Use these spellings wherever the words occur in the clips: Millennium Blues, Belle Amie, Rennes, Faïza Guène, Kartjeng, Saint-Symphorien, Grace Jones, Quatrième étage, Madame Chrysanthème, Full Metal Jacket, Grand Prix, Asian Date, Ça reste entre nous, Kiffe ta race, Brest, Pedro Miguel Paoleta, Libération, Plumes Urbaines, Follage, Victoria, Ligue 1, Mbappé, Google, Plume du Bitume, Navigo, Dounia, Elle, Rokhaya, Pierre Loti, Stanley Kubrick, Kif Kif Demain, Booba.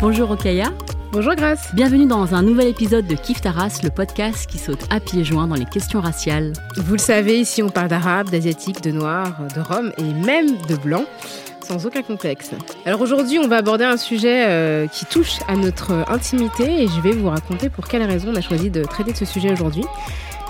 Bonjour Rokhaya. Bonjour Grace. Bienvenue dans un nouvel épisode de Kiffe ta race, le podcast qui saute à pieds joints dans les questions raciales. Vous le savez, ici on parle d'arabes, d'asiatiques, de noirs, de roms et même de blancs, sans aucun contexte. Alors aujourd'hui, on va aborder un sujet qui touche à notre intimité et je vais vous raconter pour quelle raison on a choisi de traiter de ce sujet aujourd'hui.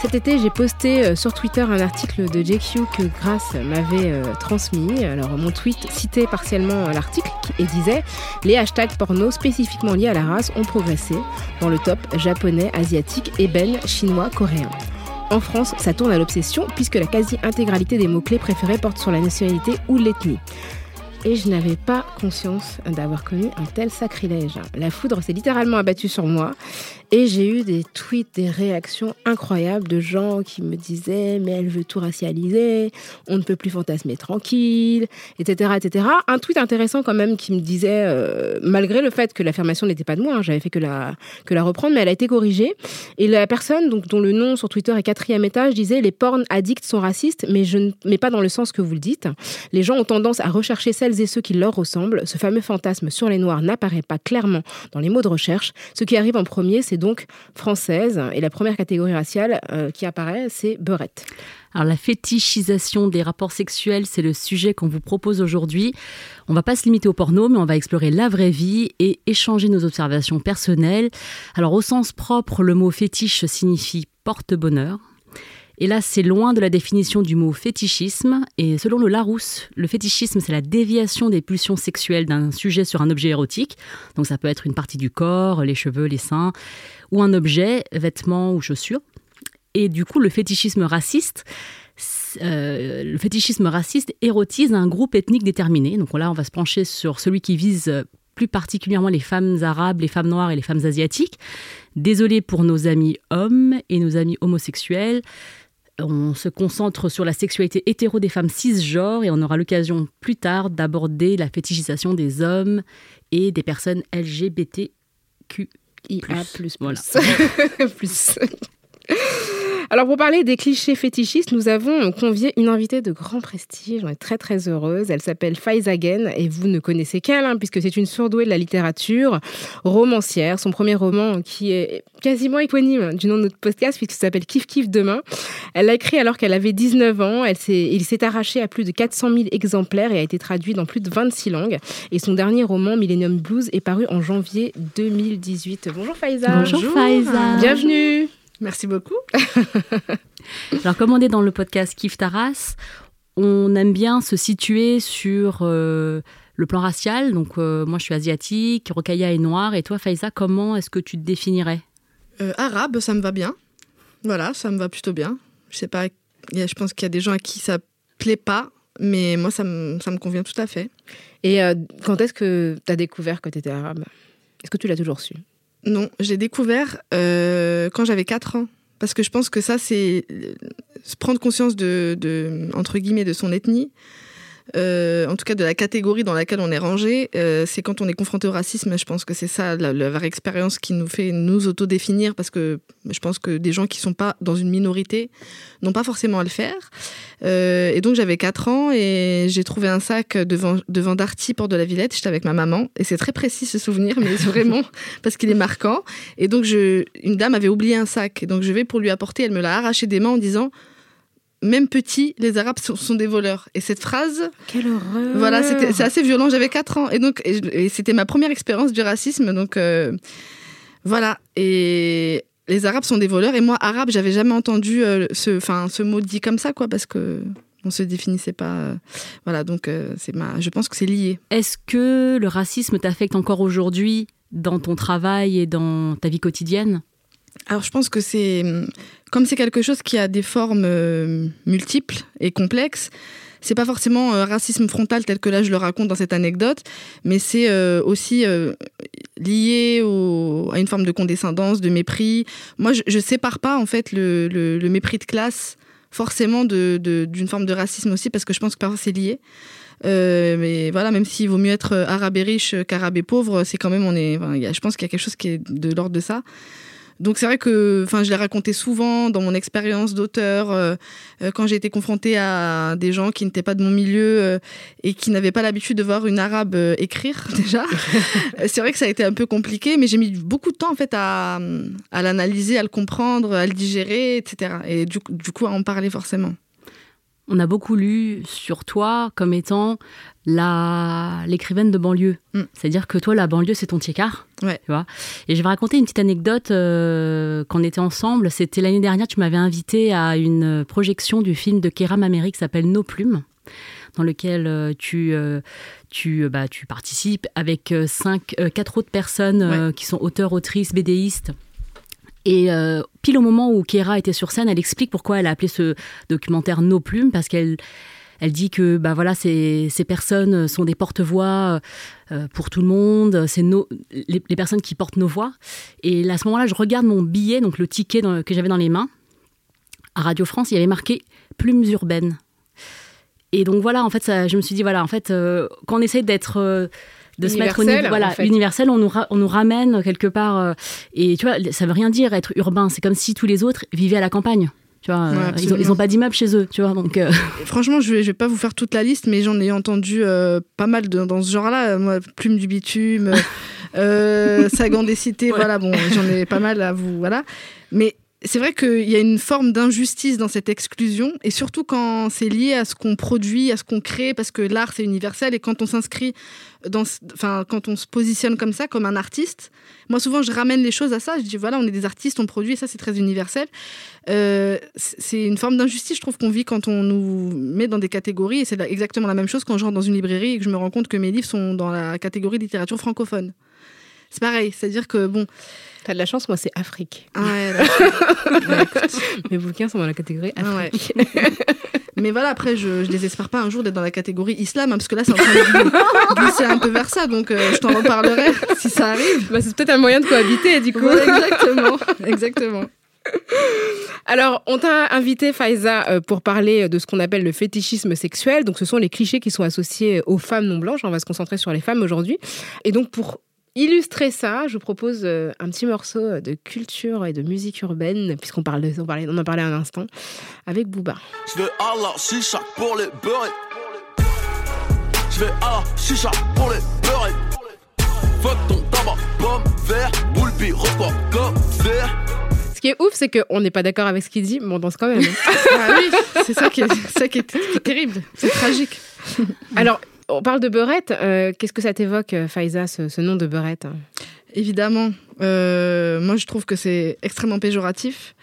Cet été, j'ai posté sur Twitter un article de JQ que Grace m'avait transmis. Alors, mon tweet citait partiellement l'article et disait « Les hashtags porno spécifiquement liés à la race ont progressé dans le top japonais, asiatique, ébène, chinois, coréen. » En France, ça tourne à l'obsession puisque la quasi-intégralité des mots-clés préférés porte sur la nationalité ou l'ethnie. Et je n'avais pas conscience d'avoir commis un tel sacrilège. La foudre s'est littéralement abattue sur moi et j'ai eu des tweets, des réactions incroyables de gens qui me disaient « mais elle veut tout racialiser, on ne peut plus fantasmer tranquille », etc., etc. Un tweet intéressant quand même qui me disait, malgré le fait que l'affirmation n'était pas de moi, hein, j'avais fait que la reprendre, mais elle a été corrigée. Et la personne donc, dont le nom sur Twitter est Quatrième étage disait « les porn addicts sont racistes, mais pas dans le sens que vous le dites. Les gens ont tendance à rechercher celles et ceux qui leur ressemblent. Ce fameux fantasme sur les Noirs n'apparaît pas clairement dans les mots de recherche. Ce qui arrive en premier, c'est donc française. Et la première catégorie raciale qui apparaît, c'est beurette. Alors la fétichisation des rapports sexuels, c'est le sujet qu'on vous propose aujourd'hui. On ne va pas se limiter au porno, mais on va explorer la vraie vie et échanger nos observations personnelles. Alors au sens propre, le mot fétiche signifie porte-bonheur. Et là, c'est loin de la définition du mot fétichisme. Et selon le Larousse, le fétichisme, c'est la déviation des pulsions sexuelles d'un sujet sur un objet érotique. Donc ça peut être une partie du corps, les cheveux, les seins, ou un objet, vêtements ou chaussures. Et du coup, le fétichisme raciste érotise un groupe ethnique déterminé. Donc là, on va se pencher sur celui qui vise plus particulièrement les femmes arabes, les femmes noires et les femmes asiatiques. Désolée pour nos amis hommes et nos amis homosexuels. On se concentre sur la sexualité hétéro des femmes cisgenres et on aura l'occasion plus tard d'aborder la fétichisation des hommes et des personnes LGBTQIA+. Voilà. Plus. Alors pour parler des clichés fétichistes, nous avons convié une invitée de grand prestige, on est très très heureuse, elle s'appelle Faïza Guène et vous ne connaissez qu'elle hein, puisque c'est une surdouée de la littérature, romancière, son premier roman qui est quasiment éponyme du nom de notre podcast puisqu'il s'appelle Kif Kif Demain. Elle l'a écrit alors qu'elle avait 19 ans, il s'est arraché à plus de 400 000 exemplaires et a été traduit dans plus de 26 langues et son dernier roman Millennium Blues est paru en janvier 2018. Bonjour Faïza. Bonjour Faïza. Bienvenue. Merci beaucoup. Alors, comme on est dans le podcast Kiffe ta race, on aime bien se situer sur le plan racial. Donc, moi, je suis asiatique, Rokhaya est noire. Et toi, Faïza, comment est-ce que tu te définirais ? Arabe, ça me va bien. Voilà, ça me va plutôt bien. Je sais pas, je pense qu'il y a des gens à qui ça plaît pas. Mais moi, ça me convient tout à fait. Et quand est-ce que tu as découvert que tu étais arabe ? Est-ce que tu l'as toujours su ? Non, j'ai découvert quand j'avais 4 ans. Parce que je pense que ça, c'est prendre conscience de entre guillemets, de son ethnie, en tout cas de la catégorie dans laquelle on est rangé. C'est quand on est confronté au racisme, je pense que c'est ça, la vraie expérience qui nous fait nous autodéfinir. Parce que je pense que des gens qui ne sont pas dans une minorité n'ont pas forcément à le faire. Et donc j'avais 4 ans et j'ai trouvé un sac devant Darty, Porte de la Villette. J'étais avec ma maman et c'est très précis ce souvenir, mais vraiment parce qu'il est marquant. Et donc une dame avait oublié un sac et donc je vais pour lui apporter. Elle me l'a arraché des mains en disant « Même petits, les Arabes sont des voleurs ». Et cette phrase... Quelle horreur ! Voilà, c'est assez violent. J'avais 4 ans et donc et c'était ma première expérience du racisme. Donc voilà. Et... Les Arabes sont des voleurs et moi, arabe, j'avais jamais entendu ce mot dit comme ça, quoi, parce que on se définissait pas. Voilà, donc je pense que c'est lié. Est-ce que le racisme t'affecte encore aujourd'hui dans ton travail et dans ta vie quotidienne ? Alors, je pense que c'est... Comme c'est quelque chose qui a des formes multiples et complexes, c'est pas forcément racisme frontal tel que là je le raconte dans cette anecdote, mais c'est aussi lié à une forme de condescendance, de mépris. Moi, je sépare pas en fait le mépris de classe forcément d'une forme de racisme aussi, parce que je pense que parfois c'est lié. Mais voilà, même s'il vaut mieux être arabe et riche qu'arabe et pauvre, c'est quand même je pense qu'il y a quelque chose qui est de l'ordre de ça. Donc c'est vrai que je l'ai raconté souvent dans mon expérience d'auteur, quand j'ai été confrontée à des gens qui n'étaient pas de mon milieu et qui n'avaient pas l'habitude de voir une arabe écrire déjà. C'est vrai que ça a été un peu compliqué, mais j'ai mis beaucoup de temps en fait à l'analyser, à le comprendre, à le digérer, etc. Et du coup à en parler forcément. On a beaucoup lu sur toi comme étant l'écrivaine de banlieue. C'est-à-dire que toi, la banlieue, c'est ton tiercart. Ouais. Tu vois, et je vais raconter une petite anecdote quand on était ensemble. C'était l'année dernière, tu m'avais invitée à une projection du film de Kéram Améry qui s'appelle Nos plumes, dans lequel tu participes avec 4 autres personnes qui sont auteurs, autrices, BDistes. Et pile au moment où Kéra était sur scène, elle explique pourquoi elle a appelé ce documentaire Nos plumes, parce qu'elle dit que ces personnes sont des porte-voix pour tout le monde, c'est les personnes qui portent nos voix. Et à ce moment-là, je regarde mon billet, donc le ticket que j'avais dans les mains, à Radio France, il y avait marqué Plumes Urbaines. Et donc voilà, en fait, je me suis dit, quand on essaie d'être... de se mettre au niveau universel, on nous ramène quelque part et tu vois, ça veut rien dire être urbain, c'est comme si tous les autres vivaient à la campagne, tu vois, ils ont pas d'immeuble chez eux, tu vois, donc franchement je vais pas vous faire toute la liste, mais j'en ai entendu pas mal dans ce genre-là, moi, Plume du Bitume, Sagandécité, j'en ai pas mal à vous, mais c'est vrai qu'il y a une forme d'injustice dans cette exclusion, et surtout quand c'est lié à ce qu'on produit, à ce qu'on crée, parce que l'art, c'est universel, et quand on s'inscrit, quand on se positionne comme ça, comme un artiste, moi, souvent, je ramène les choses à ça, je dis, on est des artistes, on produit, et ça, c'est très universel. C'est une forme d'injustice, je trouve, qu'on vit quand on nous met dans des catégories, et c'est exactement la même chose quand je rentre dans une librairie et que je me rends compte que mes livres sont dans la catégorie littérature francophone. C'est pareil, c'est-à-dire que, t'as de la chance, moi c'est Afrique. Ah ouais, mes bouquins sont dans la catégorie Afrique. Ah ouais. Mais après, je désespère pas un jour d'être dans la catégorie islam, parce que là, c'est en train de glisser un peu vers ça, donc je t'en reparlerai si ça arrive. C'est peut-être un moyen de cohabiter, du coup. Ouais, exactement. Alors, on t'a invité, Faïza, pour parler de ce qu'on appelle le fétichisme sexuel. Donc, ce sont les clichés qui sont associés aux femmes non blanches. On va se concentrer sur les femmes aujourd'hui. Et donc, pour illustrer ça, je vous propose un petit morceau de culture et de musique urbaine, puisqu'on on en parlait un instant, avec Booba. Je vais à la chicha pour les beurrer. Je vais à la chicha pour les beurrer. Fuck ton tabac, pomme, verre, boule, pire, repas, comme verre. Ce qui est ouf, c'est qu'on n'est pas d'accord avec ce qu'il dit, mais on danse quand même. Ah oui, c'est ça qui est terrible, c'est tragique. Alors, on parle de beurette. Qu'est-ce que ça t'évoque, Faïza, ce nom de beurette ? Évidemment. Moi, je trouve que c'est extrêmement péjoratif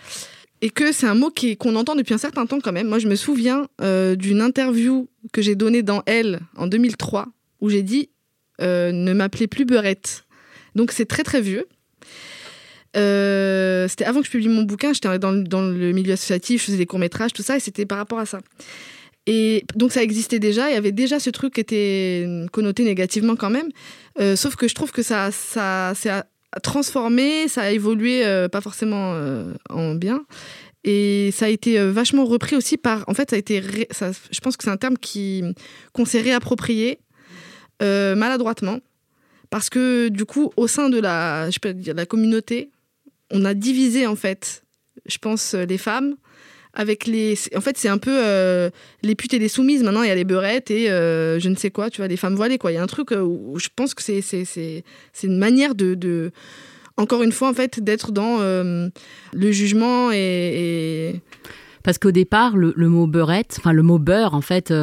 et que c'est un mot qu'on entend depuis un certain temps quand même. Moi, je me souviens d'une interview que j'ai donnée dans Elle en 2003 où j'ai dit « Ne m'appelez plus beurette ». Donc, c'est très, très vieux. C'était avant que je publie mon bouquin. J'étais dans le milieu associatif, je faisais des courts-métrages, tout ça, et c'était par rapport à ça. Et donc ça existait déjà, il y avait déjà ce truc qui était connoté négativement quand même, sauf que je trouve que ça s'est transformé, ça a évolué, pas forcément en bien, et ça a été vachement repris aussi par... En fait, je pense que c'est un terme qu'on s'est réapproprié maladroitement, parce que du coup, au sein de la communauté, on a divisé en fait, je pense, les femmes, avec en fait, c'est un peu les putes et les soumises. Maintenant, il y a les beurettes et je ne sais quoi, tu vois, les femmes voilées, quoi. Il y a un truc où je pense que c'est une manière de... Encore une fois, en fait, d'être dans le jugement et Parce qu'au départ, le mot beurette, enfin le mot beurre, en fait,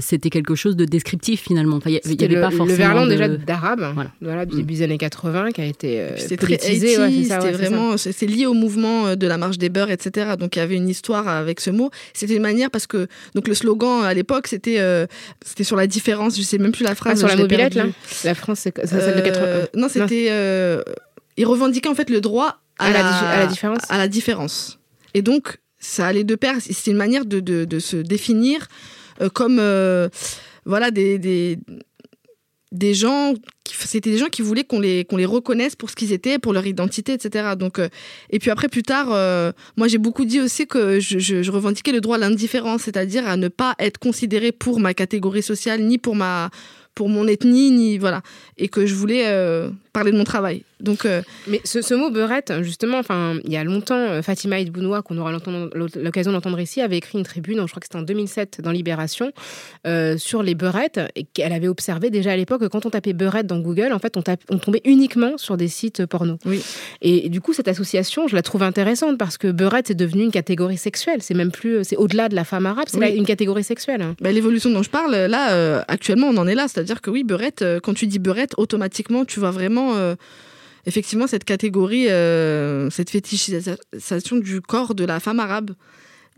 c'était quelque chose de descriptif finalement. Enfin, il y avait pas forcément. Le verlan de... déjà d'arabe, voilà, du début des années 80, qui a été politisé. Ouais, c'est lié au mouvement de la marche des beurs, etc. Donc il y avait une histoire avec ce mot. C'était une manière parce que donc le slogan à l'époque c'était sur la différence. Je sais même plus la phrase. Sur la mobilette, là. La France, c'est celle de 80. Non, c'était ils revendiquaient en fait le droit à la différence. À la différence. Et donc ça allait de pair. C'est une manière de se définir comme voilà des gens. C'était des gens qui voulaient qu'on les reconnaisse pour ce qu'ils étaient, pour leur identité, etc. Donc, et puis après, plus tard, moi, j'ai beaucoup dit aussi que je revendiquais le droit à l'indifférence, c'est-à-dire à ne pas être considérée pour ma catégorie sociale, ni pour mon ethnie, ni voilà, et que je voulais parler de mon travail. Donc, mais ce mot beurette, justement, il y a longtemps, Fatima ibnoua, qu'on aura l'occasion d'entendre ici, avait écrit une tribune, je crois que c'était en 2007, dans Libération, sur les beurettes, et qu'elle avait observé déjà à l'époque que quand on tapait beurette dans Google, en fait, on tombait uniquement sur des sites porno. Oui. Et du coup, cette association, je la trouve intéressante parce que beurette, c'est devenu une catégorie sexuelle. C'est même plus, c'est au-delà de la femme arabe, c'est une catégorie sexuelle. Bah, l'évolution dont je parle, là, actuellement, on en est là. C'est-à-dire que oui, beurette, quand tu dis beurette, automatiquement, tu vas vraiment, effectivement, cette catégorie, cette fétichisation du corps de la femme arabe.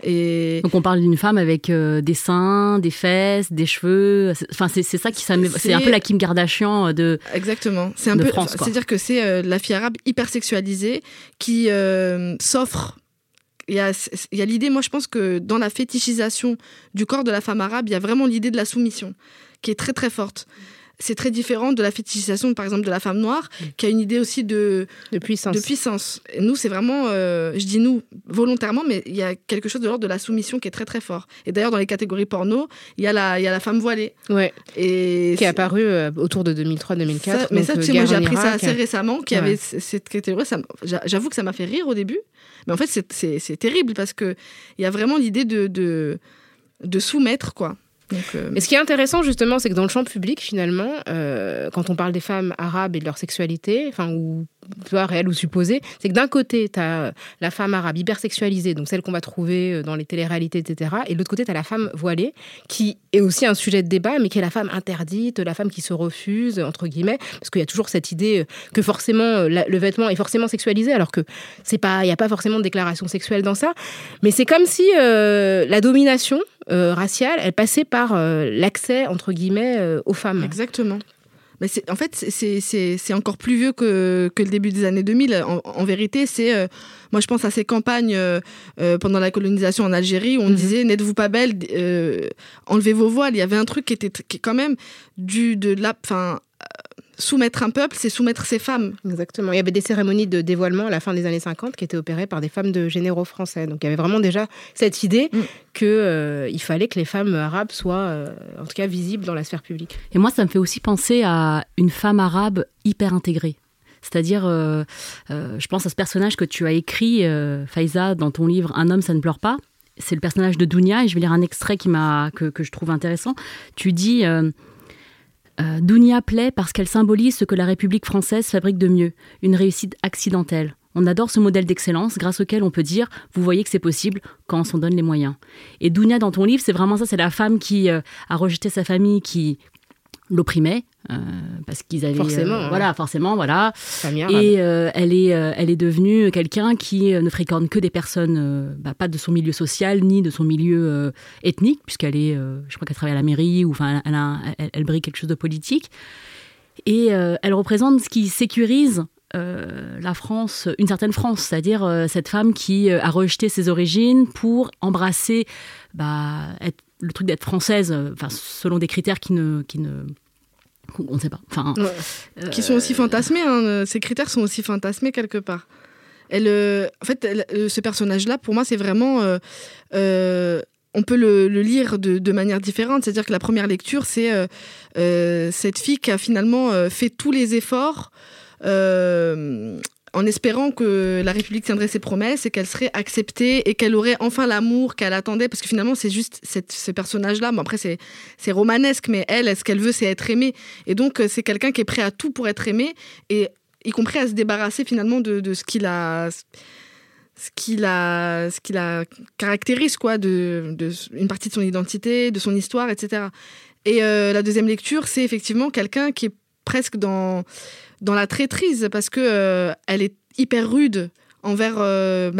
Et... Donc on parle d'une femme avec des seins, des fesses, des cheveux. Enfin c'est ça qui c'est un peu la Kim Kardashian de. Exactement. C'est un peu. C'est-à-dire que c'est la fille arabe hyper sexualisée qui s'offre. Il y a l'idée. Moi je pense que dans la fétichisation du corps de la femme arabe, il y a vraiment l'idée de la soumission qui est très très forte. C'est très différent de la fétichisation, par exemple, de la femme noire, qui a une idée aussi de puissance. Et nous, c'est vraiment, je dis nous, volontairement, mais il y a quelque chose de l'ordre de la soumission qui est très, très fort. Et d'ailleurs, dans les catégories porno, il y a la femme voilée. Ouais. Et qui est apparue autour de 2003-2004. Mais ça, tu sais, moi, j'ai appris ça assez récemment, qu'il y avait cette catégorie. J'avoue que ça m'a fait rire au début. Mais en fait, c'est terrible parce qu'il y a vraiment l'idée de soumettre, quoi. Donc, et ce qui est intéressant justement, c'est que dans le champ public finalement, quand on parle des femmes arabes et de leur sexualité, ou réelle ou supposée, c'est que d'un côté t'as la femme arabe hypersexualisée, donc celle qu'on va trouver dans les téléréalités, etc. Et de l'autre côté t'as la femme voilée, qui est aussi un sujet de débat, mais qui est la femme interdite, la femme qui se refuse entre guillemets, parce qu'il y a toujours cette idée que forcément le vêtement est forcément sexualisé, alors que c'est pas, il y a pas forcément de déclaration sexuelle dans ça. Mais c'est comme si la domination raciale, elle passait par l'accès, entre guillemets, aux femmes. Exactement. Mais en fait, c'est encore plus vieux que le début des années 2000. En vérité, c'est... moi, je pense à ces campagnes pendant la colonisation en Algérie où on disait « N'êtes-vous pas belle enlevez vos voiles ». Il y avait un truc qui était quand même soumettre un peuple, c'est soumettre ses femmes. Exactement. Il y avait des cérémonies de dévoilement à la fin des années 50 qui étaient opérées par des femmes de généraux français. Donc il y avait vraiment déjà cette idée qu'il fallait que les femmes arabes soient, en tout cas, visibles dans la sphère publique. Et moi, ça me fait aussi penser à une femme arabe hyper intégrée. C'est-à-dire, je pense à ce personnage que tu as écrit, Faïza, dans ton livre « Un homme, ça ne pleure pas ». C'est le personnage de Dounia, et je vais lire un extrait que je trouve intéressant. Tu dis... Dounia plaît parce qu'elle symbolise ce que la République française fabrique de mieux, une réussite accidentelle. On adore ce modèle d'excellence grâce auquel on peut dire « vous voyez que c'est possible » quand on s'en donne les moyens. Et Dounia, dans ton livre, c'est vraiment ça, c'est la femme qui a rejeté sa famille, qui l'opprimait, parce qu'ils avaient... Forcément. Forcément, voilà. Et elle est devenue quelqu'un qui ne fréquente que des personnes, pas de son milieu social, ni de son milieu ethnique, puisqu'elle est, je crois qu'elle travaille à la mairie, ou elle brille quelque chose de politique. Et elle représente ce qui sécurise la France, une certaine France, c'est-à-dire cette femme qui a rejeté ses origines pour embrasser, le truc d'être française, selon des critères on ne sait pas. Qui sont aussi fantasmés, ces critères sont aussi fantasmés quelque part. Ce personnage-là, pour moi, c'est vraiment... on peut le lire de manière différente, c'est-à-dire que la première lecture, c'est cette fille qui a finalement fait tous les efforts en espérant que la République tiendrait ses promesses et qu'elle serait acceptée et qu'elle aurait enfin l'amour qu'elle attendait, parce que finalement c'est juste ce personnage-là, après c'est romanesque, mais elle, ce qu'elle veut c'est être aimée, et donc c'est quelqu'un qui est prêt à tout pour être aimée, et y compris à se débarrasser finalement de ce qu'il a... ce qui la caractérise, quoi, de une partie de son identité, de son histoire, etc. Et la deuxième lecture, c'est effectivement quelqu'un qui est presque dans la traîtrise, parce que elle est hyper rude envers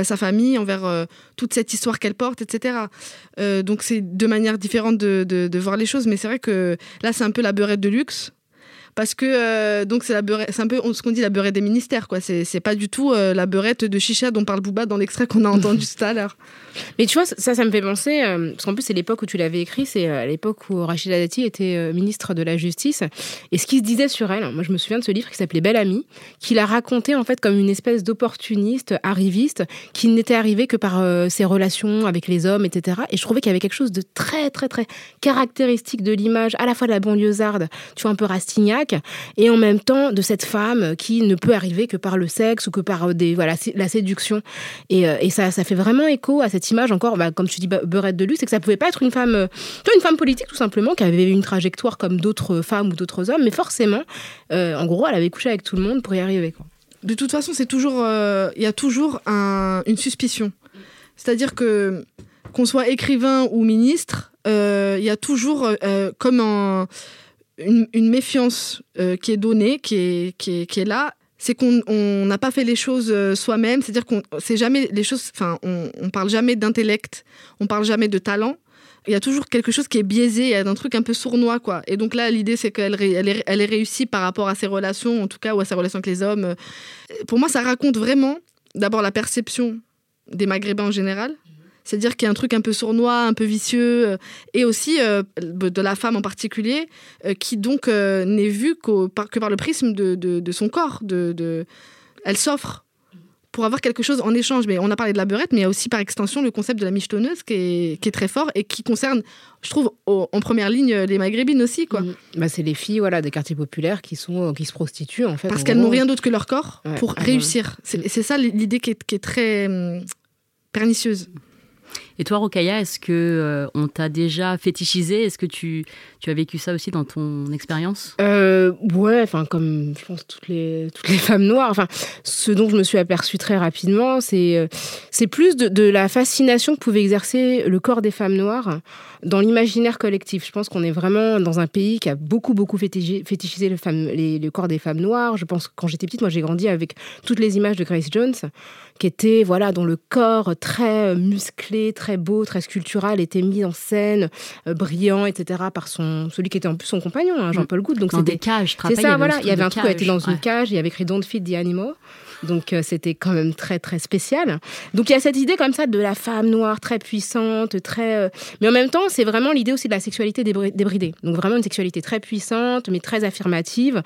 sa famille, envers toute cette histoire qu'elle porte, etc. Donc c'est deux manières différentes de voir les choses, mais c'est vrai que là c'est un peu la beurette de luxe, parce que donc c'est un peu ce qu'on dit la beurette des ministères, quoi. C'est pas du tout la beurette de chicha dont parle Booba dans l'extrait qu'on a entendu tout à l'heure. Mais tu vois, ça me fait penser, parce qu'en plus c'est l'époque où tu l'avais écrit, c'est à l'époque où Rachida Dati était ministre de la Justice, et ce qui se disait sur elle, moi je me souviens de ce livre qui s'appelait Belle Amie, qui la racontait en fait comme une espèce d'opportuniste, arriviste, qui n'était arrivée que par ses relations avec les hommes, etc. Et je trouvais qu'il y avait quelque chose de très très très caractéristique de l'image, à la fois de la banlieusarde, tu vois, un peu Rastignac, et en même temps de cette femme qui ne peut arriver que par le sexe ou que par la séduction. Et ça fait vraiment écho à cette image encore, comme tu dis, beurette de luxe, c'est que ça pouvait pas être une femme politique tout simplement, qui avait une trajectoire comme d'autres femmes ou d'autres hommes, mais forcément, en gros, elle avait couché avec tout le monde pour y arriver, quoi. De toute façon, c'est toujours, y a toujours une suspicion. C'est-à-dire que, qu'on soit écrivain ou ministre, y a toujours comme un... Une méfiance qui est donnée, qui est là, c'est qu'on n'a pas fait les choses soi-même, c'est-à-dire qu'on sait jamais les choses, enfin on parle jamais d'intellect, on parle jamais de talent. Il y a toujours quelque chose qui est biaisé, il y a un truc un peu sournois, quoi. Et donc là, l'idée, c'est qu'elle est réussie par rapport à ses relations, en tout cas, ou à ses relations avec les hommes. Pour moi, ça raconte vraiment, d'abord, la perception des Maghrébins en général. C'est-à-dire qu'il y a un truc un peu sournois, un peu vicieux, et aussi de la femme en particulier, qui donc n'est vue que par le prisme de son corps. Elle s'offre pour avoir quelque chose en échange. Mais on a parlé de la beurette, mais il y a aussi par extension le concept de la michetonneuse qui est très fort et qui concerne, je trouve, en première ligne les Maghrébines aussi, quoi. C'est les filles des quartiers populaires qui se prostituent, en fait. Parce qu'elles n'ont rien d'autre que leur corps pour réussir. C'est ça l'idée qui est très pernicieuse. Et toi, Rokhaya, est-ce que on t'a déjà fétichisé ? Est-ce que tu as vécu ça aussi dans ton expérience ? Ouais, enfin comme je pense toutes les femmes noires. Enfin, ce dont je me suis aperçue très rapidement, c'est plus de la fascination que pouvait exercer le corps des femmes noires dans l'imaginaire collectif. Je pense qu'on est vraiment dans un pays qui a beaucoup fétichisé le corps des femmes noires. Je pense que quand j'étais petite, moi, j'ai grandi avec toutes les images de Grace Jones, qui était dont le corps très musclé, très beau, très sculptural, était mis en scène, brillant, etc. par celui qui était en plus son compagnon, Jean-Paul Goude. Donc dans des cages, je te rappelle. C'est ça, il y avait un truc où elle était dans une cage, il y avait écrit « Don't feed the animals ». Donc c'était quand même très très spécial. Donc il y a cette idée comme ça de la femme noire très puissante, mais en même temps c'est vraiment l'idée aussi de la sexualité débridée. Donc vraiment une sexualité très puissante, mais très affirmative.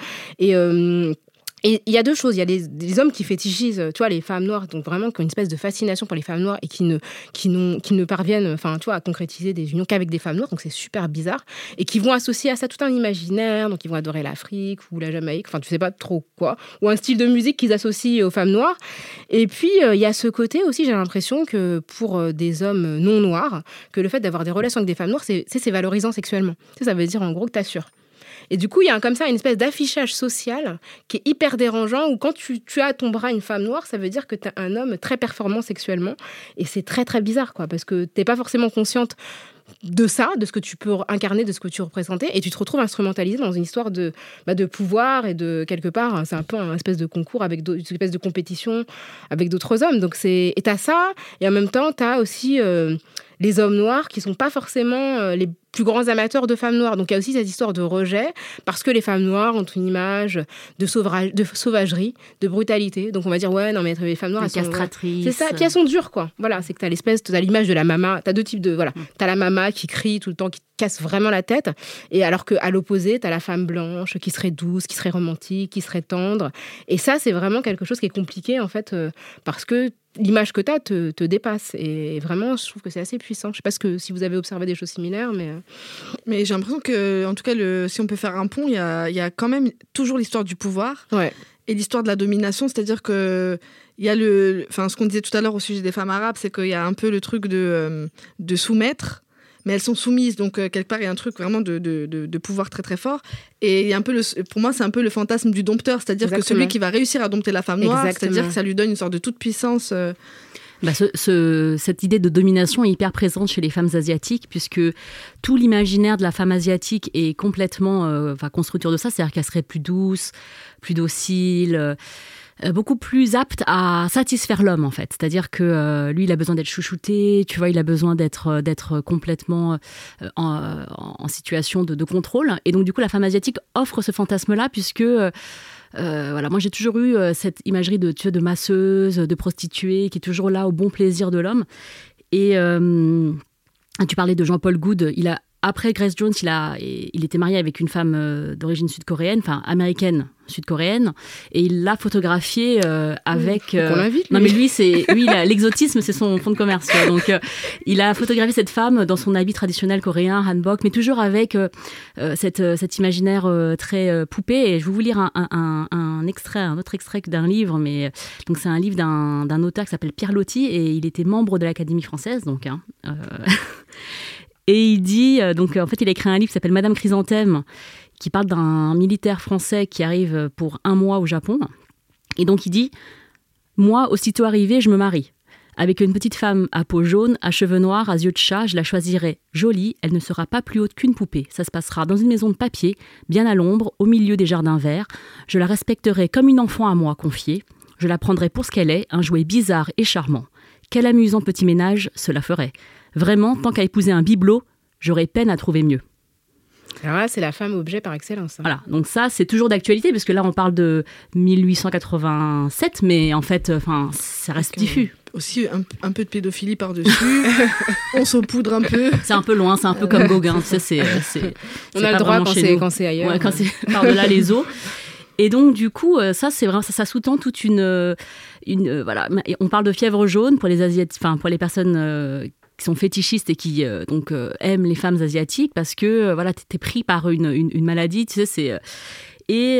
Et il y a deux choses. Il y a des hommes qui fétichisent, tu vois, les femmes noires, donc vraiment qui ont une espèce de fascination pour les femmes noires et qui ne parviennent, tu vois, à concrétiser des unions qu'avec des femmes noires. Donc c'est super bizarre. Et qui vont associer à ça tout un imaginaire. Donc ils vont adorer l'Afrique ou la Jamaïque. Enfin, tu sais pas trop quoi. Ou un style de musique qu'ils associent aux femmes noires. Et puis, il y a ce côté aussi, j'ai l'impression que pour des hommes non noirs, que le fait d'avoir des relations avec des femmes noires, c'est valorisant sexuellement. Ça veut dire en gros que t'assures. Et du coup, il y a comme ça une espèce d'affichage social qui est hyper dérangeant, où quand tu as à ton bras une femme noire, ça veut dire que tu as un homme très performant sexuellement. Et c'est très, très bizarre, quoi, parce que tu n'es pas forcément consciente de ça, de ce que tu peux incarner, de ce que tu représentais, et tu te retrouves instrumentalisé dans une histoire de pouvoir et de, quelque part, c'est un peu une espèce de concours, avec une espèce de compétition avec d'autres hommes. Donc et tu as ça, et en même temps, tu as aussi... les hommes noirs qui ne sont pas forcément les plus grands amateurs de femmes noires. Donc, il y a aussi cette histoire de rejet, parce que les femmes noires ont une image de sauvagerie, de brutalité. Donc, on va dire, ouais, non, mais les femmes noires, elles sont... castratrices. C'est ça, puis elles sont dures, quoi. Voilà, c'est que t'as l'image de la mama, t'as deux types de... Voilà, t'as la mama qui crie tout le temps, qui casse vraiment la tête, et alors qu'à l'opposé, t'as la femme blanche qui serait douce, qui serait romantique, qui serait tendre. Et ça, c'est vraiment quelque chose qui est compliqué, en fait, parce que l'image que tu as te dépasse. Et vraiment, je trouve que c'est assez puissant. Je ne sais pas si vous avez observé des choses similaires, mais... Mais j'ai l'impression que, en tout cas, si on peut faire un pont, il y a quand même toujours l'histoire du pouvoir et l'histoire de la domination. C'est-à-dire que il y a ce qu'on disait tout à l'heure au sujet des femmes arabes, c'est qu'il y a un peu le truc de soumettre, mais elles sont soumises. Donc, quelque part, il y a un truc vraiment de pouvoir très, très fort. Et il y a un peu pour moi, c'est un peu le fantasme du dompteur. C'est-à-dire que celui qui va réussir à dompter la femme noire, c'est-à-dire que ça lui donne une sorte de toute-puissance... Bah cette idée de domination est hyper présente chez les femmes asiatiques, puisque tout l'imaginaire de la femme asiatique est complètement construit autour de ça. C'est-à-dire qu'elle serait plus douce, plus docile, beaucoup plus apte à satisfaire l'homme, en fait. C'est-à-dire que lui, il a besoin d'être chouchouté, tu vois, il a besoin d'être complètement en situation de contrôle. Et donc, du coup, la femme asiatique offre ce fantasme-là, puisque... moi j'ai toujours eu cette imagerie de masseuse, de prostituée, qui est toujours là au bon plaisir de l'homme. Et tu parlais de Jean-Paul Goude, après Grace Jones, il était marié avec une femme d'origine sud-coréenne, enfin américaine sud-coréenne, et il l'a photographié avec... Faut qu'on l'invite, lui. Non mais lui, l'exotisme, c'est son fond de commerce. Quoi. Donc, il a photographié cette femme dans son habit traditionnel coréen, hanbok, mais toujours avec cet imaginaire très poupée. Et je vais vous lire un autre extrait d'un livre, mais donc c'est un livre d'un auteur qui s'appelle Pierre Loti, et il était membre de l'Académie française, donc... Et il dit, donc en fait, il a écrit un livre qui s'appelle Madame Chrysanthème, qui parle d'un militaire français qui arrive pour un mois au Japon. Et donc il dit, moi, aussitôt arrivé, je me marie. Avec une petite femme à peau jaune, à cheveux noirs, à yeux de chat, je la choisirai. Jolie, elle ne sera pas plus haute qu'une poupée. Ça se passera dans une maison de papier, bien à l'ombre, au milieu des jardins verts. Je la respecterai comme une enfant à moi confiée. Je la prendrai pour ce qu'elle est, un jouet bizarre et charmant. Quel amusant petit ménage cela ferait. Vraiment, tant qu'à épouser un bibelot, j'aurais peine à trouver mieux. Alors là, c'est la femme objet par excellence. Hein. Voilà, donc ça, c'est toujours d'actualité, parce que là, on parle de 1887, mais en fait, ça reste diffus. Aussi, un peu de pédophilie par-dessus, on saupoudre un peu. C'est un peu loin, c'est un peu comme Gauguin, tu sais, on a le droit quand c'est ailleurs. Ouais, quand c'est par-delà les eaux. Et donc, du coup, ça, c'est vraiment, ça sous-tend toute une voilà, on parle de fièvre jaune pour les Asiates, pour les personnes... qui sont fétichistes et qui aiment les femmes asiatiques parce que t'es pris par une maladie, tu sais, c'est... Et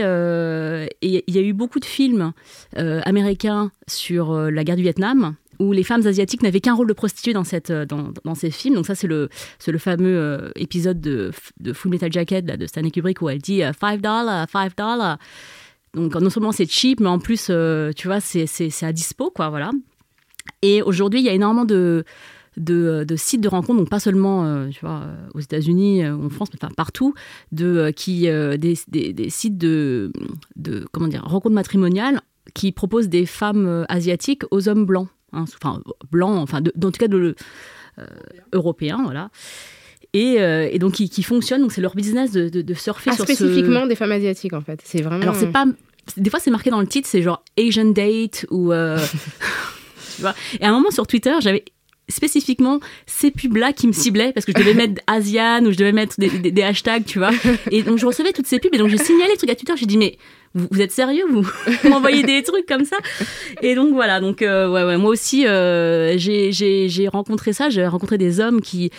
il y a eu beaucoup de films américains sur la guerre du Vietnam où les femmes asiatiques n'avaient qu'un rôle de prostituée dans ces films. Donc ça, c'est le fameux épisode de Full Metal Jacket là, de Stanley Kubrick où elle dit « $5, $5 ». Donc non seulement c'est cheap, mais en plus, tu vois, c'est à dispo, quoi, voilà. Et aujourd'hui, il y a énormément de sites de rencontres, donc pas seulement aux États-Unis ou en France, mais partout, des sites de comment dire, rencontres matrimoniales qui proposent des femmes asiatiques aux hommes blancs, hein, en tout cas européens, voilà. Et donc qui fonctionnent, donc c'est leur business de surfer sur spécifiquement des femmes asiatiques en fait, c'est vraiment. Alors c'est pas, des fois c'est marqué dans le titre, c'est genre Asian date ou tu vois. Et à un moment sur Twitter, j'avais spécifiquement ces pubs-là qui me ciblaient parce que je devais mettre Asian ou je devais mettre des hashtags, tu vois. Et donc, je recevais toutes ces pubs et donc, j'ai signalé le truc à Twitter. J'ai dit, mais vous êtes sérieux ? Vous m'envoyez des trucs comme ça ? Et donc, voilà. Donc, moi aussi, j'ai rencontré ça. J'ai rencontré des hommes qui...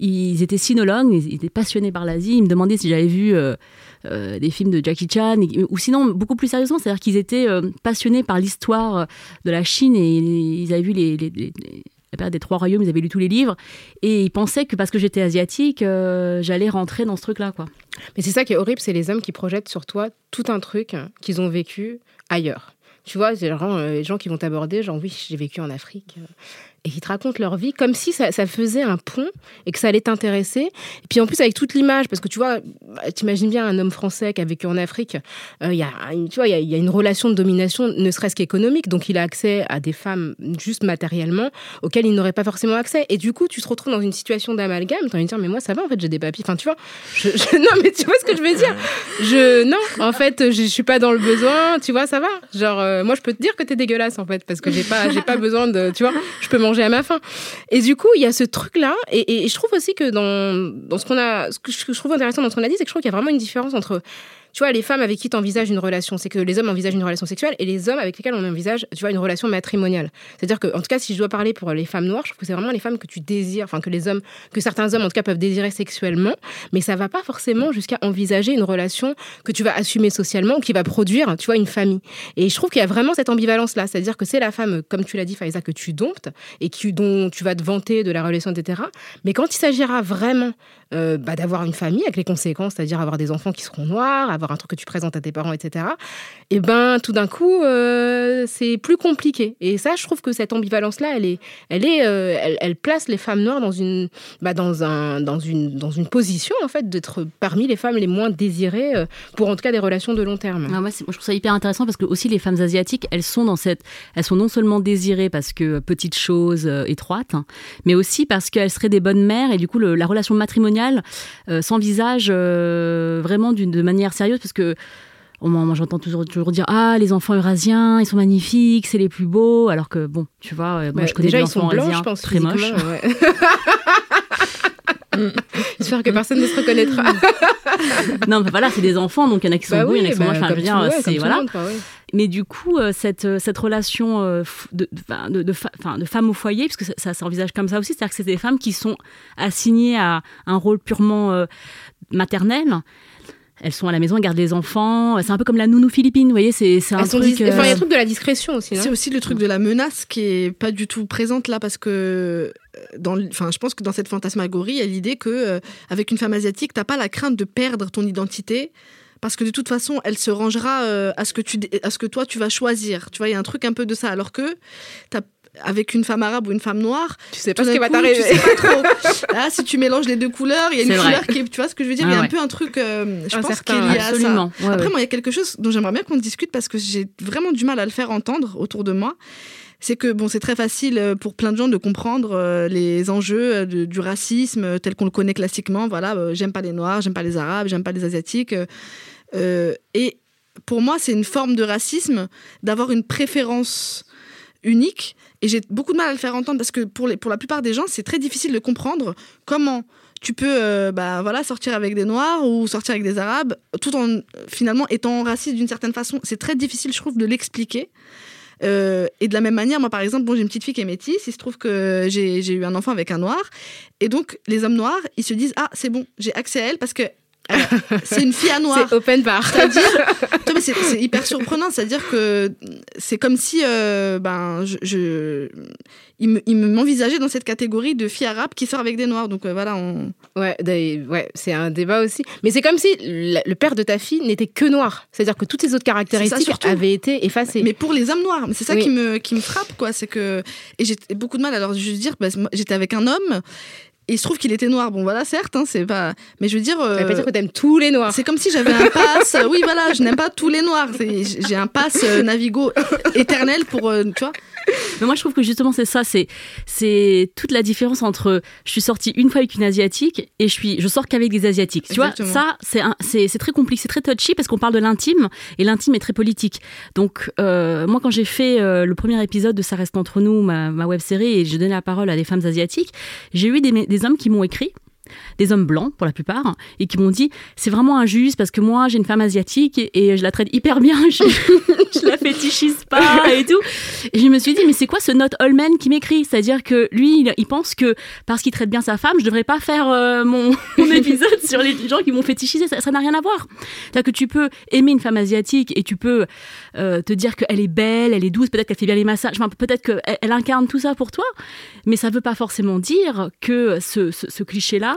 Ils étaient sinologues, ils étaient passionnés par l'Asie. Ils me demandaient si j'avais vu des films de Jackie Chan, ou sinon, beaucoup plus sérieusement, c'est-à-dire qu'ils étaient passionnés par l'histoire de la Chine et ils avaient vu la période des 3 royaumes, ils avaient lu tous les livres et ils pensaient que parce que j'étais asiatique, j'allais rentrer dans ce truc-là, quoi. Mais c'est ça qui est horrible, c'est les hommes qui projettent sur toi tout un truc qu'ils ont vécu ailleurs. Tu vois, c'est genre les gens qui vont t'aborder, genre oui, j'ai vécu en Afrique, et qui te racontent leur vie comme si ça faisait un pont et que ça allait t'intéresser. Et puis en plus avec toute l'image, parce que tu vois, t'imagines bien un homme français qui a vécu en Afrique, il y a une relation de domination, ne serait-ce qu'économique, donc il a accès à des femmes juste matériellement auxquelles il n'aurait pas forcément accès. Et du coup, tu te retrouves dans une situation d'amalgame, t'as envie de dire mais moi ça va en fait, j'ai des papiers, enfin tu vois, non mais tu vois ce que je veux dire, non en fait je suis pas dans le besoin, tu vois ça va, genre moi je peux te dire que t'es dégueulasse en fait parce que j'ai pas besoin de, tu vois, je peux manger à ma faim. Et du coup, il y a ce truc-là. Et je trouve aussi que ce que je trouve intéressant dans ce qu'on a dit, c'est que je trouve qu'il y a vraiment une différence entre, tu vois, les femmes avec qui tu envisages une relation. C'est que les hommes envisagent une relation sexuelle et les hommes avec lesquels on envisage, tu vois, une relation matrimoniale. C'est-à-dire que, en tout cas, si je dois parler pour les femmes noires, je trouve que c'est vraiment les femmes que tu désires, enfin, que certains hommes, en tout cas, peuvent désirer sexuellement. Mais ça va pas forcément jusqu'à envisager une relation que tu vas assumer socialement ou qui va produire, tu vois, une famille. Et je trouve qu'il y a vraiment cette ambivalence-là. C'est-à-dire que c'est la femme, comme tu l'as dit, Faïza, que tu domptes et dont tu vas te vanter de la relation, etc. Mais quand il s'agira vraiment d'avoir une famille avec les conséquences, c'est-à-dire avoir des enfants qui seront noirs, avoir un truc que tu présentes à tes parents, etc. Et ben, tout d'un coup, c'est plus compliqué. Et ça, je trouve que cette ambivalence-là, elle place les femmes noires dans une position en fait d'être parmi les femmes les moins désirées pour en tout cas des relations de long terme. Ah ouais, moi, je trouve ça hyper intéressant parce que aussi les femmes asiatiques, elles sont non seulement désirées parce que petites choses étroites, hein, mais aussi parce qu'elles seraient des bonnes mères et du coup la relation matrimoniale s'envisage vraiment de manière sérieuse parce que moi, j'entends toujours dire « Ah, les enfants eurasiens, ils sont magnifiques, c'est les plus beaux », alors que, bon, tu vois, moi, je connais déjà, des enfants eurasiens très moches. Ouais. J'espère que personne ne se reconnaîtra. Non, mais voilà, c'est des enfants, donc il y en a qui sont beaux, il y en a qui sont moches, Mais du coup, cette relation de femme au foyer, parce que ça s'envisage comme ça aussi, c'est-à-dire que c'est des femmes qui sont assignées à un rôle purement maternel. Elles sont à la maison, elles gardent les enfants. C'est un peu comme la nounou philippine, vous voyez. C'est un truc. Enfin, il y a le truc de la discrétion aussi. C'est aussi le truc de la menace qui est pas du tout présente là, parce que je pense que dans cette fantasmagorie, il y a l'idée que avec une femme asiatique, t'as pas la crainte de perdre ton identité, parce que de toute façon, elle se rangera à ce que toi tu vas choisir. Tu vois, il y a un truc un peu de ça, alors que avec une femme arabe ou une femme noire, tu sais pas ce qui va t'arriver. Tu sais pas trop. Là, si tu mélanges les deux couleurs, il y a une couleur qui est, tu vois ce que je veux dire, il y a un peu un truc je pense qu'il y a absolument. Ça. Ouais, après moi il y a quelque chose dont j'aimerais bien qu'on discute parce que j'ai vraiment du mal à le faire entendre autour de moi. C'est que bon, c'est très facile pour plein de gens de comprendre les enjeux du racisme tel qu'on le connaît classiquement, voilà, j'aime pas les noirs, j'aime pas les arabes, j'aime pas les asiatiques et pour moi, c'est une forme de racisme d'avoir une préférence unique. Et j'ai beaucoup de mal à le faire entendre parce que pour la plupart des gens, c'est très difficile de comprendre comment tu peux sortir avec des Noirs ou sortir avec des Arabes tout en finalement étant raciste d'une certaine façon. C'est très difficile, je trouve, de l'expliquer. Et de la même manière, moi par exemple, j'ai une petite fille qui est métisse, il se trouve que j'ai eu un enfant avec un Noir. Et donc, les hommes noirs, ils se disent « Ah, c'est bon, j'ai accès à elle parce que... » c'est une fille à noir. C'est open bar. C'est hyper surprenant. C'est-à-dire que c'est comme si il m'envisageait dans cette catégorie de fille arabe qui sort avec des noirs. Donc c'est un débat aussi. Mais c'est comme si le père de ta fille n'était que noir. C'est-à-dire que toutes ses autres caractéristiques avaient été effacées. Mais pour les hommes noirs, c'est ça qui me frappe, quoi. C'est que j'ai beaucoup de mal à leur juste dire. J'étais avec un homme. Et il se trouve qu'il était noir. Bon, voilà, certes, c'est pas... Mais je veux dire... Ça veut pas dire que t'aimes tous les noirs. C'est comme si j'avais un pass... Oui, voilà, je n'aime pas tous les noirs. J'ai un pass Navigo éternel pour... tu vois. Mais moi, je trouve que justement, c'est ça. C'est toute la différence entre... Je suis sortie une fois avec une Asiatique et je sors qu'avec des Asiatiques. Tu Exactement. Vois, ça, c'est très compliqué, c'est très touchy parce qu'on parle de l'intime et l'intime est très politique. Donc, moi, quand j'ai fait le premier épisode de Ça reste entre nous, ma web-série, et je donnais la parole à des femmes asiatiques, j'ai eu des hommes qui m'ont écrit, des hommes blancs pour la plupart, et qui m'ont dit c'est vraiment injuste parce que moi j'ai une femme asiatique et je la traite hyper bien, je la fétichise pas et tout. Et je me suis dit mais c'est quoi ce not all men qui m'écrit, c'est-à-dire que lui il pense que parce qu'il traite bien sa femme je devrais pas faire mon épisode sur les gens qui m'ont fétichisé, ça n'a rien à voir. C'est-à-dire que tu peux aimer une femme asiatique et tu peux te dire qu'elle est belle, elle est douce, peut-être qu'elle fait bien les massages, enfin, peut-être qu'elle incarne tout ça pour toi, mais ça veut pas forcément dire que ce cliché là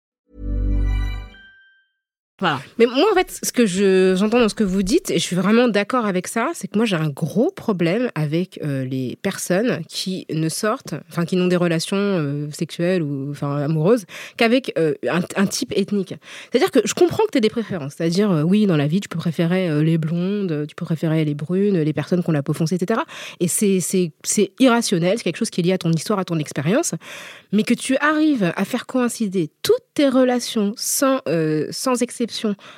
Voilà. Mais moi, en fait, ce que j'entends dans ce que vous dites, et je suis vraiment d'accord avec ça, c'est que moi, j'ai un gros problème avec les personnes qui ne sortent, enfin, qui n'ont des relations sexuelles ou enfin, amoureuses, qu'avec un type ethnique. C'est-à-dire que je comprends que tu aies des préférences. C'est-à-dire, oui, dans la vie, tu peux préférer les blondes, tu peux préférer les brunes, les personnes qui ont la peau foncée, etc. Et c'est irrationnel, c'est quelque chose qui est lié à ton histoire, à ton expérience. Mais que tu arrives à faire coïncider toutes tes relations sans exception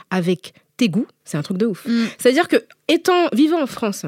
avec tes goûts, c'est un truc de ouf. C'est-à-dire que, vivant en France,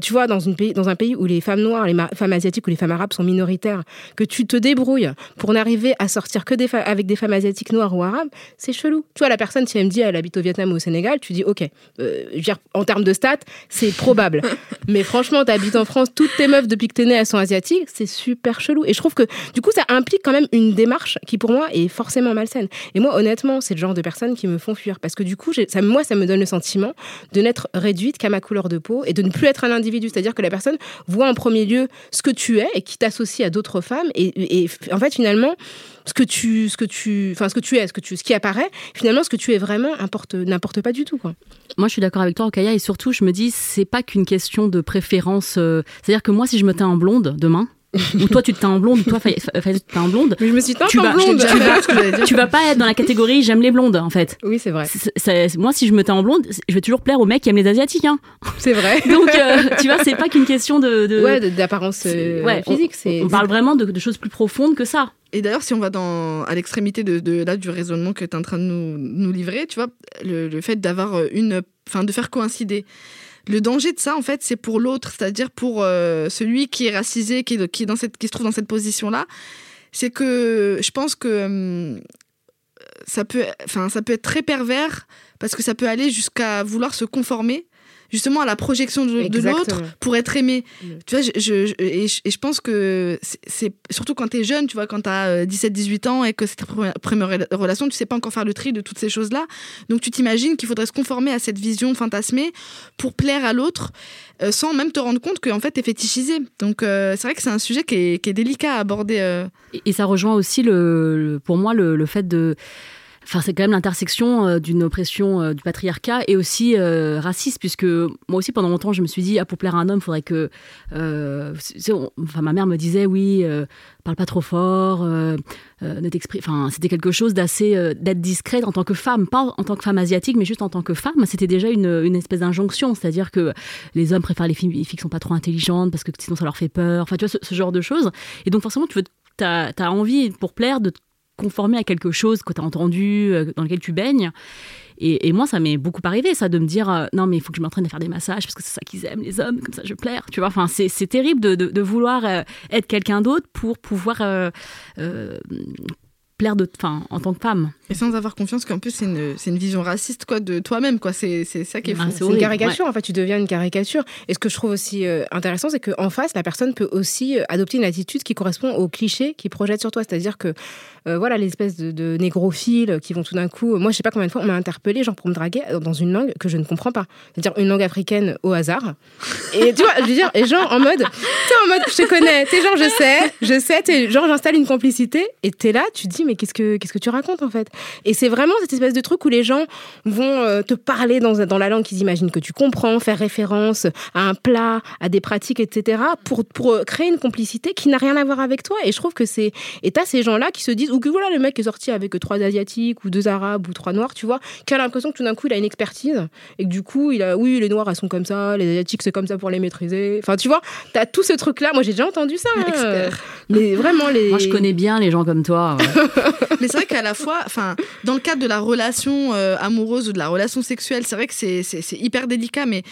tu vois, dans un pays où les femmes noires, les femmes asiatiques ou les femmes arabes sont minoritaires, que tu te débrouilles pour n'arriver à sortir que avec des femmes asiatiques noires ou arabes, c'est chelou. Tu vois, la personne, si elle me dit elle habite au Vietnam ou au Sénégal, tu dis ok, je veux dire, en termes de stats, c'est probable. Mais franchement, t'habites en France, toutes tes meufs depuis que t'es née, elles sont asiatiques, c'est super chelou. Et je trouve que du coup, ça implique quand même une démarche qui pour moi est forcément malsaine. Et moi, honnêtement, c'est le genre de personnes qui me font fuir parce que du coup, ça me donne le sentiment de n'être réduite qu'à ma couleur de peau et de ne plus être un individu. C'est-à-dire que la personne voit en premier lieu ce que tu es et qui t'associe à d'autres femmes et en fait, finalement, ce qui apparaît, finalement, ce que tu es vraiment n'importe pas du tout, quoi. Moi, je suis d'accord avec toi, Rokhaya, et surtout, je me dis, c'est pas qu'une question de préférence. C'est-à-dire que moi, si je me teins en blonde demain, ou toi tu te teins en blonde, ou toi Faïza tu te teins en blonde. Mais je me suis teint en blonde. Tu vas pas être dans la catégorie j'aime les blondes en fait. Oui, c'est vrai. Moi si je me teins en blonde, je vais toujours plaire aux mecs qui aiment les asiatiques, hein. C'est vrai. Donc tu vois, c'est pas qu'une question d'apparence physique, on parle vraiment de choses plus profondes que ça. Et d'ailleurs, si on va à l'extrémité du raisonnement que tu es en train de nous livrer, tu vois, le fait d'avoir de faire coïncider. Le danger de ça, en fait, c'est pour l'autre, c'est-à-dire pour celui qui est racisé, qui se trouve dans cette position-là. C'est que je pense que ça peut être très pervers parce que ça peut aller jusqu'à vouloir se conformer justement à la projection de l'autre pour être aimé. Tu vois, je pense que c'est surtout quand t'es jeune, tu vois, quand t'as 17-18 ans et que c'est ta première relation, tu sais pas encore faire le tri de toutes ces choses-là. Donc tu t'imagines qu'il faudrait se conformer à cette vision fantasmée pour plaire à l'autre sans même te rendre compte qu'en fait t'es fétichisé. Donc c'est vrai que c'est un sujet qui est délicat à aborder. Et ça rejoint aussi, pour moi, le fait de... Enfin, c'est quand même l'intersection d'une oppression du patriarcat et aussi raciste, puisque moi aussi, pendant longtemps, je me suis dit, pour plaire à un homme, il faudrait que... ma mère me disait, oui, parle pas trop fort, ne t'exprime... Enfin, c'était quelque chose d'être discrète en tant que femme, pas en tant que femme asiatique, mais juste en tant que femme. C'était déjà une espèce d'injonction, c'est-à-dire que les hommes préfèrent les filles qui sont pas trop intelligentes, parce que sinon ça leur fait peur, enfin, tu vois, ce genre de choses. Et donc, forcément, t'as envie, pour plaire, de te conformer à quelque chose que tu as entendu, dans lequel tu baignes. Et moi, ça m'est beaucoup arrivé, ça, de me dire non, mais il faut que je m'entraîne à faire des massages parce que c'est ça qu'ils aiment, les hommes, comme ça je vais plaire. Tu vois, enfin, c'est terrible de vouloir être quelqu'un d'autre pour pouvoir plaire en tant que femme. Et sans avoir confiance qu'en plus, c'est une vision raciste quoi, de toi-même. Quoi. C'est ça qui est fou. C'est une caricature, ouais. En fait, tu deviens une caricature. Et ce que je trouve aussi intéressant, c'est qu'en face, la personne peut aussi adopter une attitude qui correspond au cliché qu'ils projettent sur toi. C'est-à-dire que, l'espèce de négrophiles qui vont tout d'un coup... Moi, je sais pas combien de fois on m'a interpellée genre, pour me draguer dans une langue que je ne comprends pas. C'est-à-dire une langue africaine au hasard. Et tu vois, je veux dire, et genre en mode, je te connais, t'es genre, je sais, t'es genre, j'installe une complicité et t'es là, tu te dis, mais qu'est-ce que tu racontes, en fait? Et c'est vraiment cette espèce de truc où les gens vont te parler dans la langue qu'ils imaginent que tu comprends, faire référence à un plat, à des pratiques, etc. pour créer une complicité qui n'a rien à voir avec toi. Et je trouve que c'est... Et t'as ces gens-là qui se disent, ou que voilà, le mec est sorti avec 3 asiatiques, ou 2 arabes, ou 3 noirs, tu vois, qui a l'impression que tout d'un coup, il a une expertise, et que du coup, oui, les noirs, elles sont comme ça, les asiatiques, c'est comme ça pour les maîtriser. Enfin, tu vois, t'as tout ce truc-là. Moi, j'ai déjà entendu ça. Expert. Mais vraiment, moi, je connais bien les gens comme toi. Ouais. Mais c'est vrai qu'à la fois... dans le cadre de la relation amoureuse ou de la relation sexuelle, c'est vrai que c'est hyper délicat, mais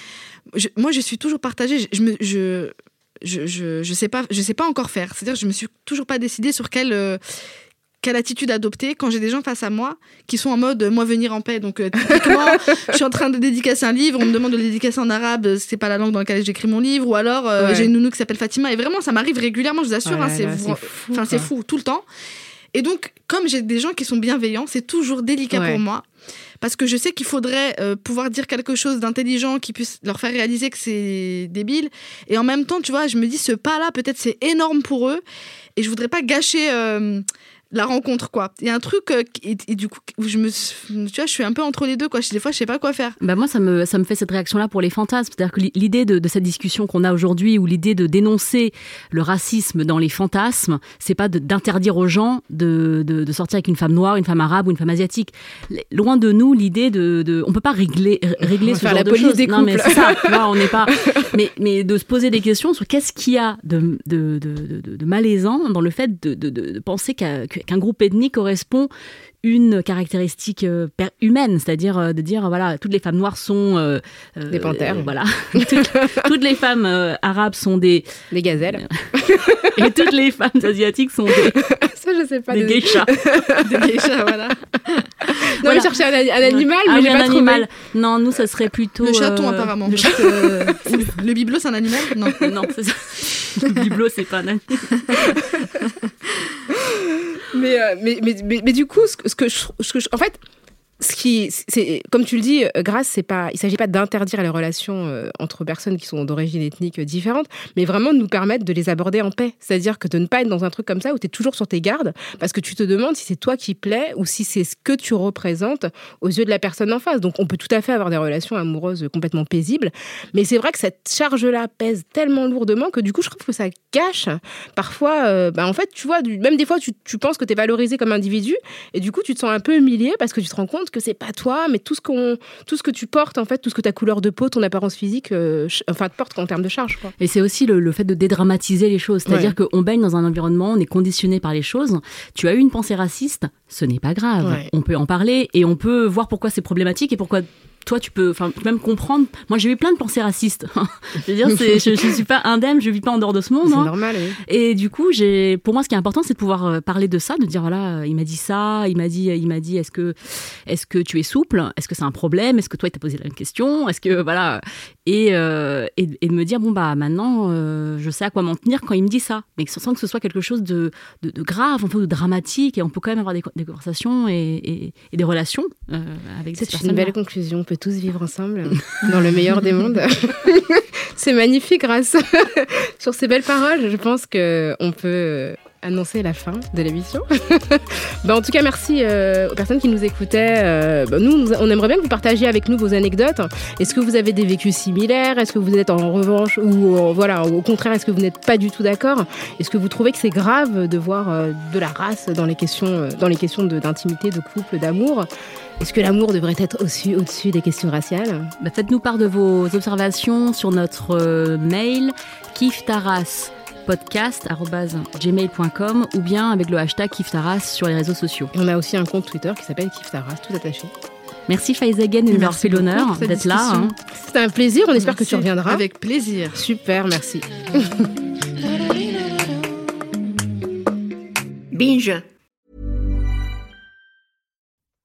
moi je suis toujours partagée. Je sais pas encore faire. C'est-à-dire je me suis toujours pas décidée sur quelle attitude adopter quand j'ai des gens face à moi qui sont en mode moi venir en paix. Donc typiquement, je suis en train de dédicacer un livre, on me demande de le dédicacer en arabe, c'est pas la langue dans laquelle j'écris mon livre, ou alors j'ai une nounou qui s'appelle Fatima, et vraiment ça m'arrive régulièrement, je vous assure, c'est fou tout le temps. Et donc, comme j'ai des gens qui sont bienveillants, c'est toujours délicat pour moi. Parce que je sais qu'il faudrait pouvoir dire quelque chose d'intelligent qui puisse leur faire réaliser que c'est débile. Et en même temps, tu vois, je me dis, ce pas-là, peut-être c'est énorme pour eux. Et je voudrais pas gâcher la rencontre, quoi. Il y a un truc, et du coup, où je suis un peu entre les deux, quoi. Des fois, je sais pas quoi faire. Bah moi, ça me fait cette réaction-là pour les fantasmes. C'est-à-dire que l'idée de cette discussion qu'on a aujourd'hui, ou l'idée de dénoncer le racisme dans les fantasmes, c'est pas d'interdire aux gens de sortir avec une femme noire, une femme arabe ou une femme asiatique. Loin de nous, l'idée on peut pas régler ce genre de choses. Non, mais c'est ça. Là, on n'est pas. Mais de se poser des questions sur qu'est-ce qu'il y a de malaisant dans le fait de penser qu'un groupe ethnique correspond une caractéristique humaine, c'est-à-dire de dire voilà, toutes les femmes noires sont des panthères, voilà, toutes les femmes arabes sont des gazelles et toutes les femmes asiatiques sont des geishas. Des geishas, voilà. Non, voilà. Mais chercher un animal, mais j'ai pas trouvé. Non, nous ça serait plutôt le chaton apparemment. Le bibelot c'est un animal ? Non, c'est ça. Le bibelot c'est pas un animal. Mais du coup, ce que, en fait, comme tu le dis, Grace, c'est pas, il s'agit pas d'interdire les relations entre personnes qui sont d'origine ethnique différente, mais vraiment de nous permettre de les aborder en paix. C'est-à-dire que de ne pas être dans un truc comme ça où tu es toujours sur tes gardes, parce que tu te demandes si c'est toi qui plais ou si c'est ce que tu représentes aux yeux de la personne en face. Donc on peut tout à fait avoir des relations amoureuses complètement paisibles, mais c'est vrai que cette charge-là pèse tellement lourdement que du coup je trouve que ça gâche parfois, en fait tu vois, même des fois tu penses que t'es valorisé comme individu et du coup tu te sens un peu humilié parce que tu te rends compte que c'est pas toi, mais tout ce que tu portes, en fait, tout ce que ta couleur de peau, ton apparence physique, te porte en termes de charge, quoi. Et c'est aussi le fait de dédramatiser les choses, c'est-à-dire qu'on baigne dans un environnement, on est conditionné par les choses. Tu as eu une pensée raciste, ce n'est pas grave, on peut en parler et on peut voir pourquoi c'est problématique et pourquoi. Toi, tu peux même comprendre. Moi, j'ai eu plein de pensées racistes. Je veux dire, je ne suis pas indemne, je ne vis pas en dehors de ce monde. C'est normal, oui. Et du coup, pour moi, ce qui est important, c'est de pouvoir parler de ça, de dire, voilà, il m'a dit ça, il m'a dit est-ce que tu es souple ? Est-ce que c'est un problème ? Est-ce que toi, il t'a posé la même question ? Est-ce que, voilà... Et de me dire, maintenant, je sais à quoi m'en tenir quand il me dit ça. Mais sans que ce soit quelque chose de grave, en fait, de dramatique. Et on peut quand même avoir des conversations et des relations avec ces personnes. C'est une belle conclusion. On peut tous vivre ensemble dans le meilleur des mondes. C'est magnifique, Grace. Sur ces belles paroles, je pense qu'on peut annoncer la fin de l'émission. En tout cas, merci aux personnes qui nous écoutaient. Nous, on aimerait bien que vous partagiez avec nous vos anecdotes. Est-ce que vous avez des vécus similaires ? Est-ce que vous êtes en revanche ou au contraire, est-ce que vous n'êtes pas du tout d'accord ? Est-ce que vous trouvez que c'est grave de voir de la race dans les questions d'intimité, de couple, d'amour ? Est-ce que l'amour devrait être au-dessus des questions raciales ? Faites-nous part de vos observations sur notre mail kiffetaracepodcast@gmail.com ou bien avec le hashtag Kiffe ta race sur les réseaux sociaux. Et on a aussi un compte Twitter qui s'appelle Kiffe ta race, tout attaché. Merci Faïza Guène, nous leur fait l'honneur d'être discussion. Là. C'était un plaisir, on espère que tu reviendras. Avec plaisir. Super, merci. Binge.